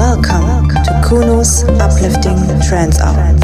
Welcome to Kuno's Uplifting Trance Hour.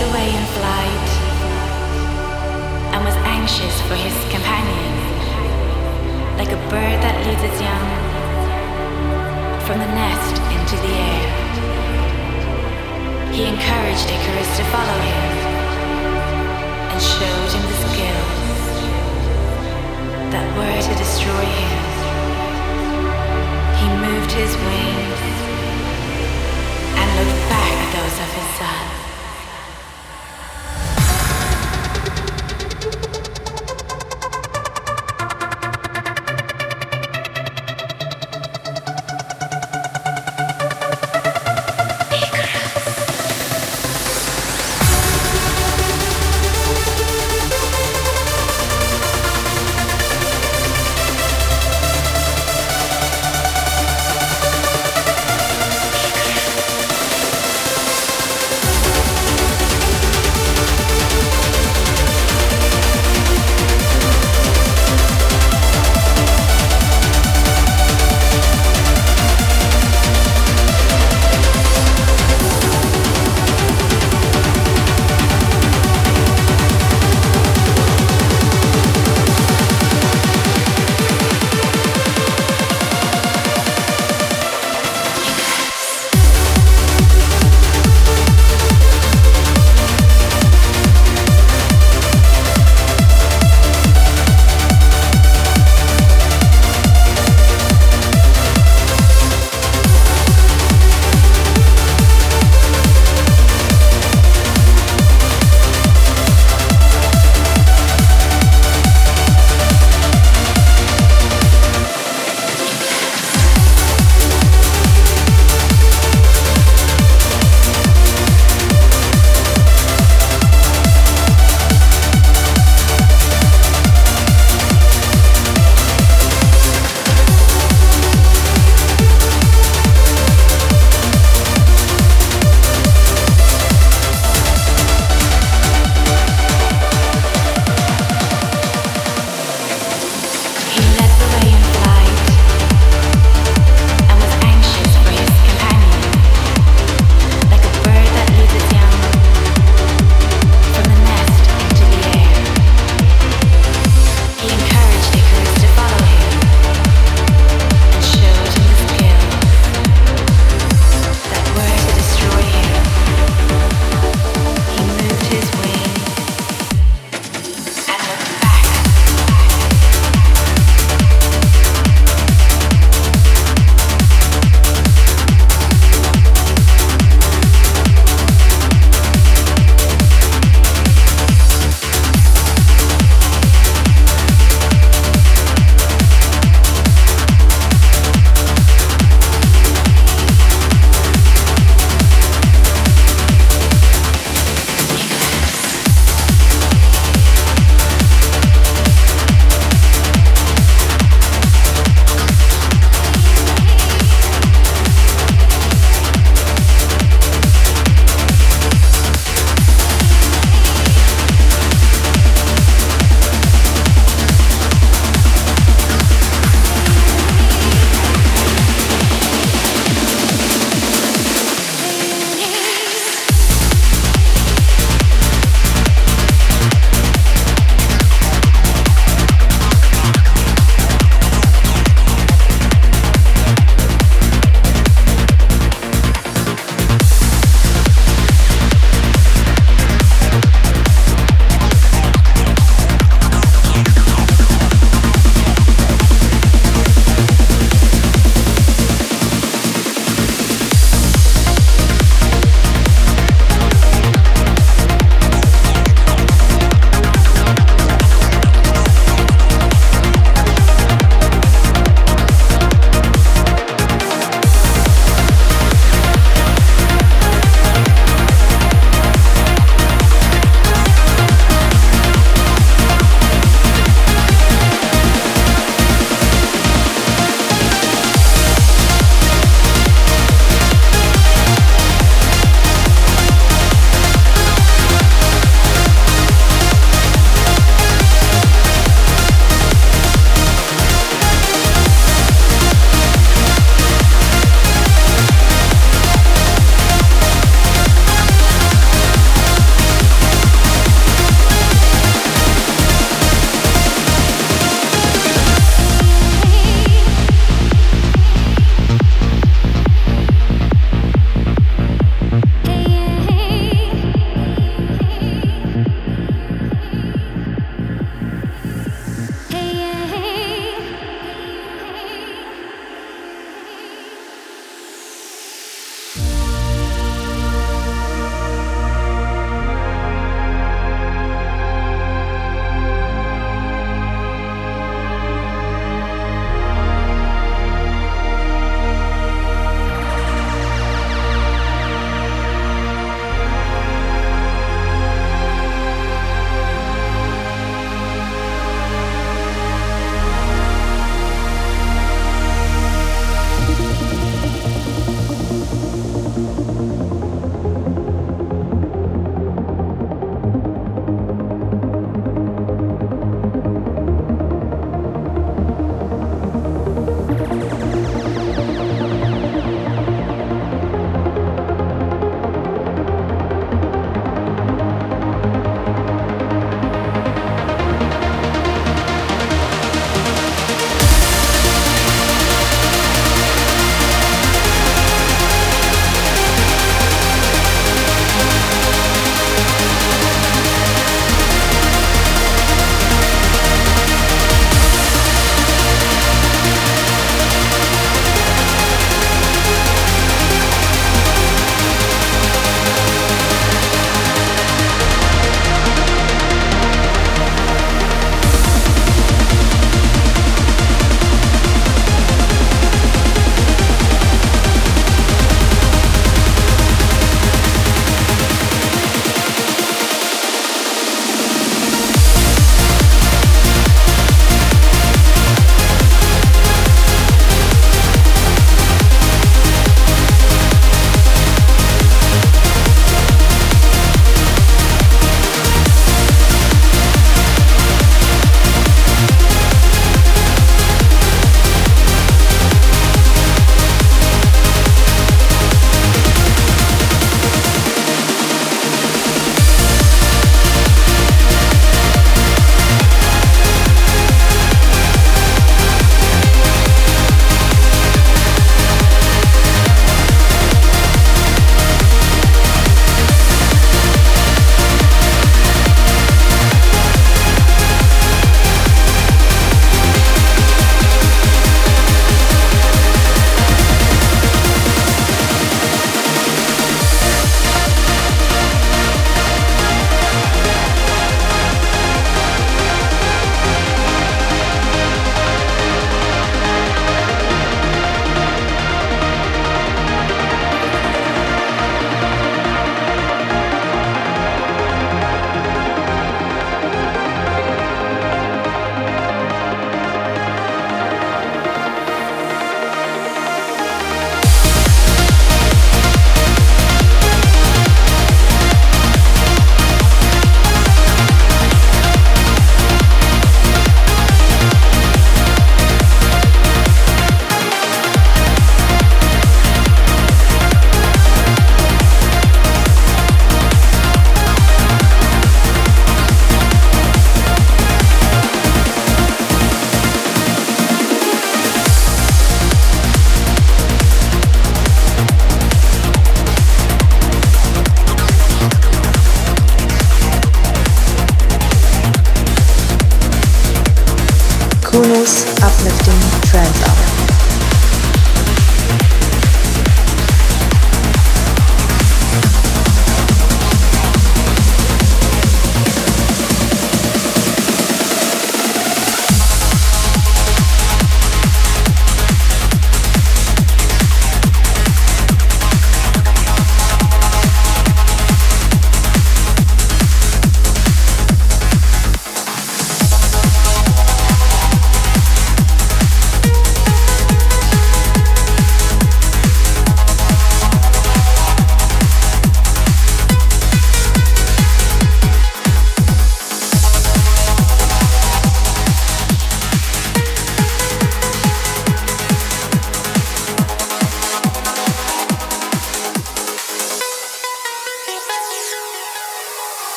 the way in flight and was anxious for his companions, like a bird that leads its young from the nest into the air. He encouraged Icarus to follow him and showed him the skills that were to destroy him. He moved his wings and looked back at those of his son.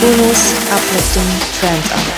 Bonus uplifting trend up.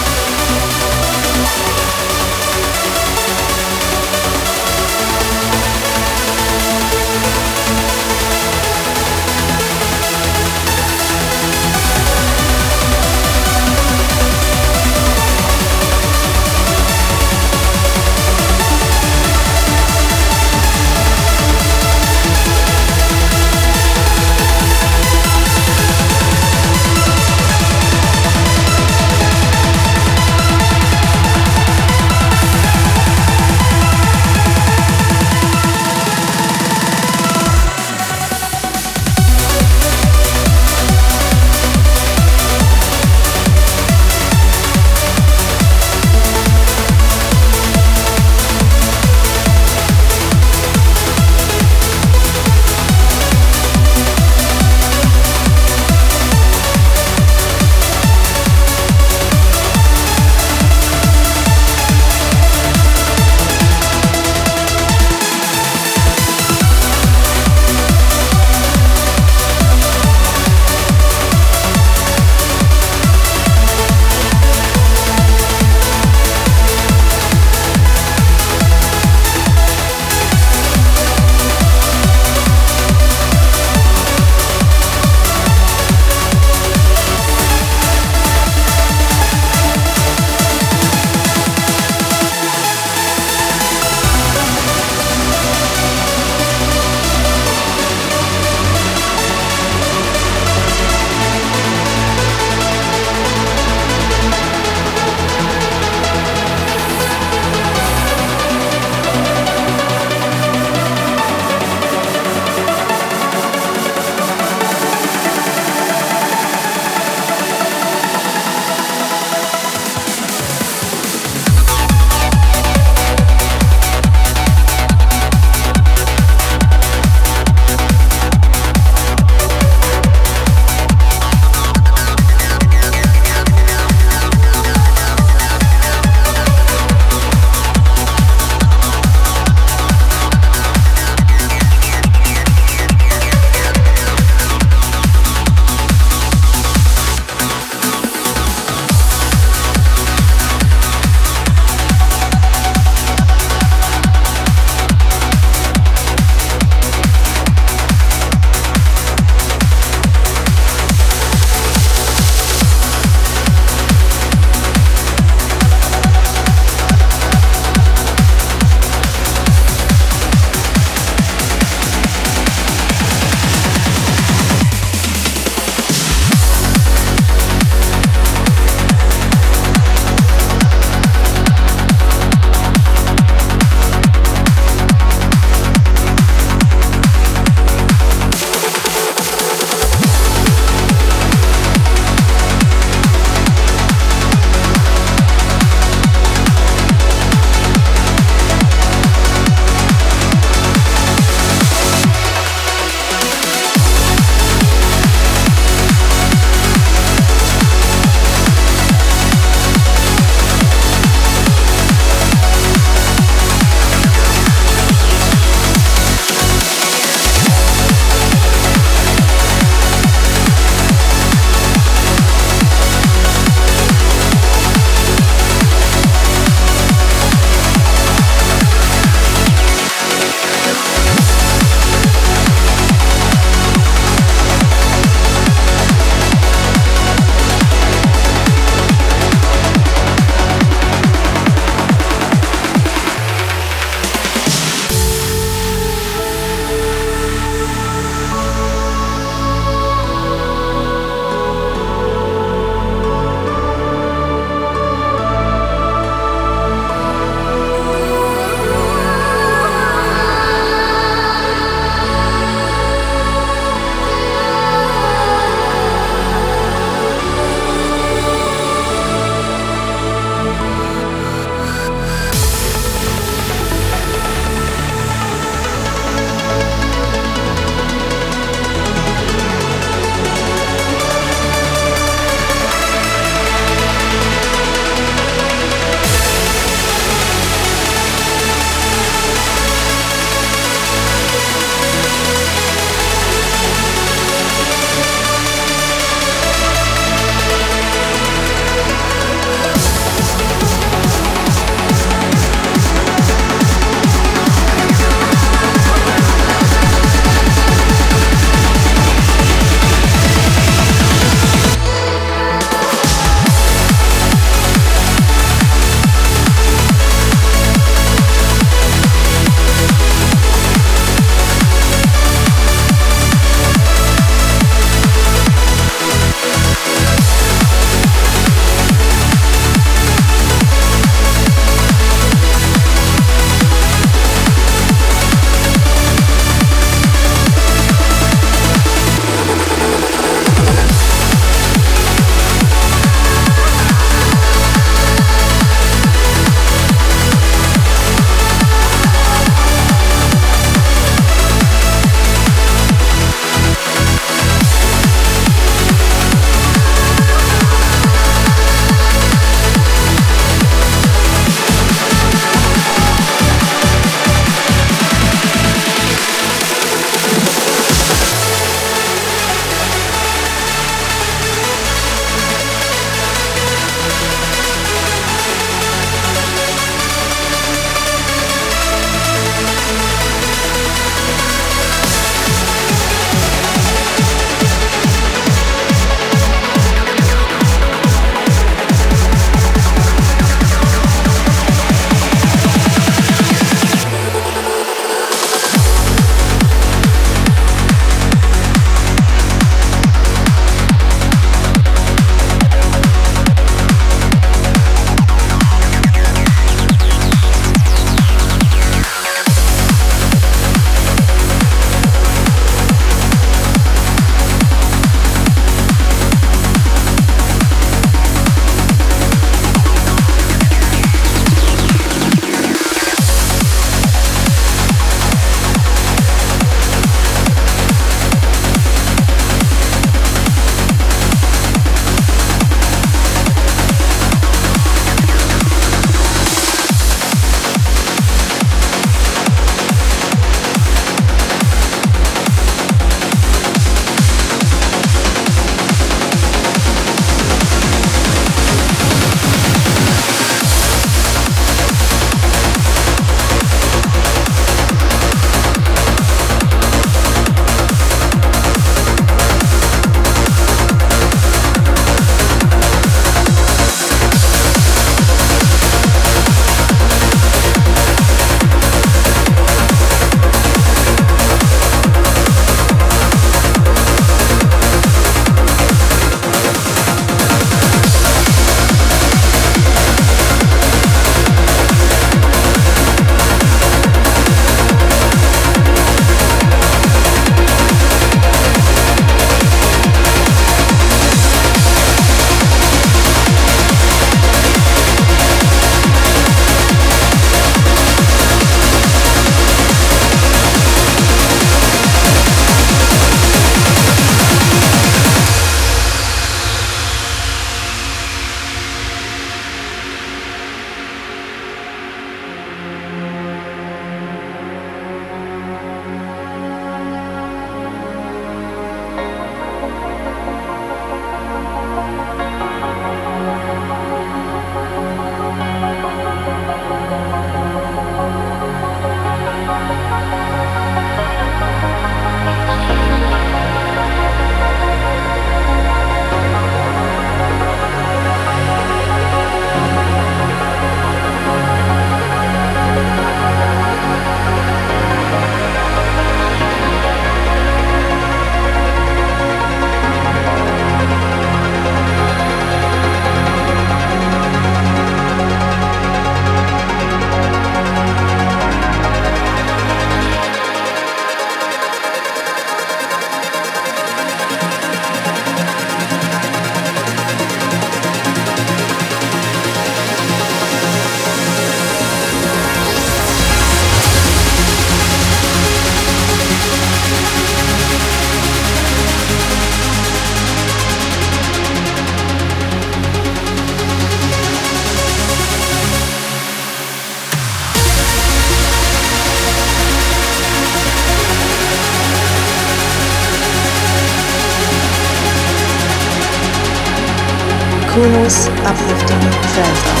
Kunos Uplifting Trance.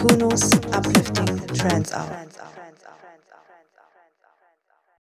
Kunos Uplifting Trance Hour.